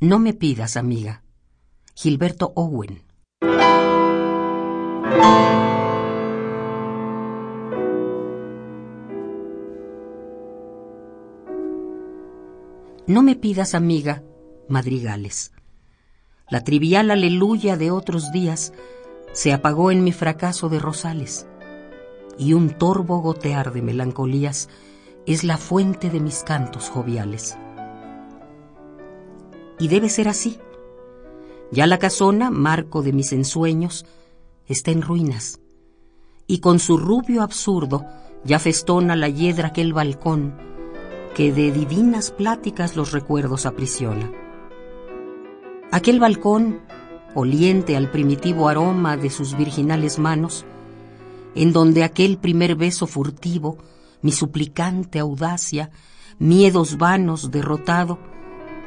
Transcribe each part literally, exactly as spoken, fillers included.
No me pidas, amiga. Gilberto Owen. No me pidas, amiga, madrigales. La trivial aleluya de otros días se apagó en mi fracaso de rosales, y un torvo gotear de melancolías es la fuente de mis cantos joviales. Y debe ser así. Ya la casona, marco de mis ensueños, está en ruinas, y con su rubio absurdo ya festona la hiedra aquel balcón que de divinas pláticas los recuerdos aprisiona. Aquel balcón, oliente al primitivo aroma de sus virginales manos, en donde aquel primer beso furtivo, mi suplicante audacia, miedos vanos derrotado,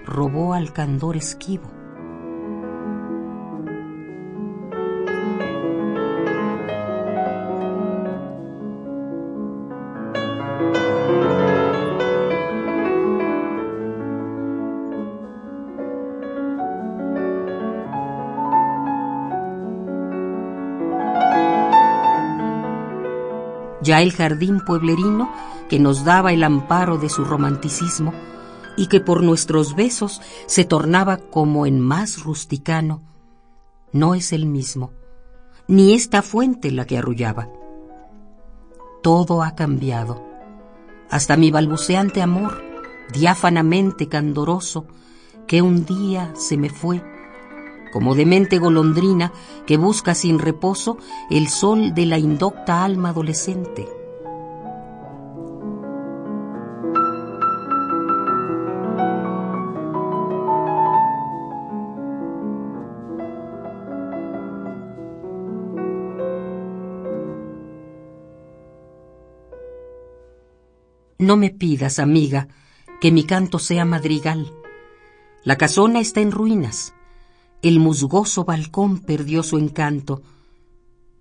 robó al candor esquivo. Ya el jardín pueblerino que nos daba el amparo de su romanticismo y que por nuestros besos se tornaba como en más rusticano, no es el mismo, ni esta fuente la que arrullaba. Todo ha cambiado, hasta mi balbuceante amor, diáfanamente candoroso, que un día se me fue, como demente golondrina que busca sin reposo el sol de la indocta alma adolescente. No me pidas, amiga, que mi canto sea madrigal. La casona está en ruinas. El musgoso balcón perdió su encanto,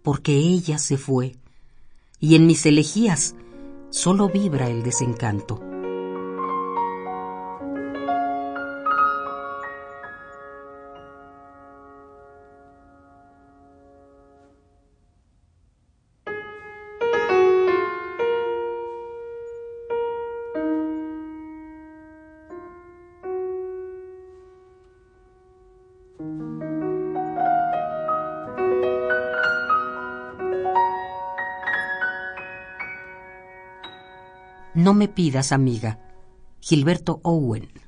porque ella se fue, y en mis elegías solo vibra el desencanto. No me pidas, amiga. Gilberto Owen.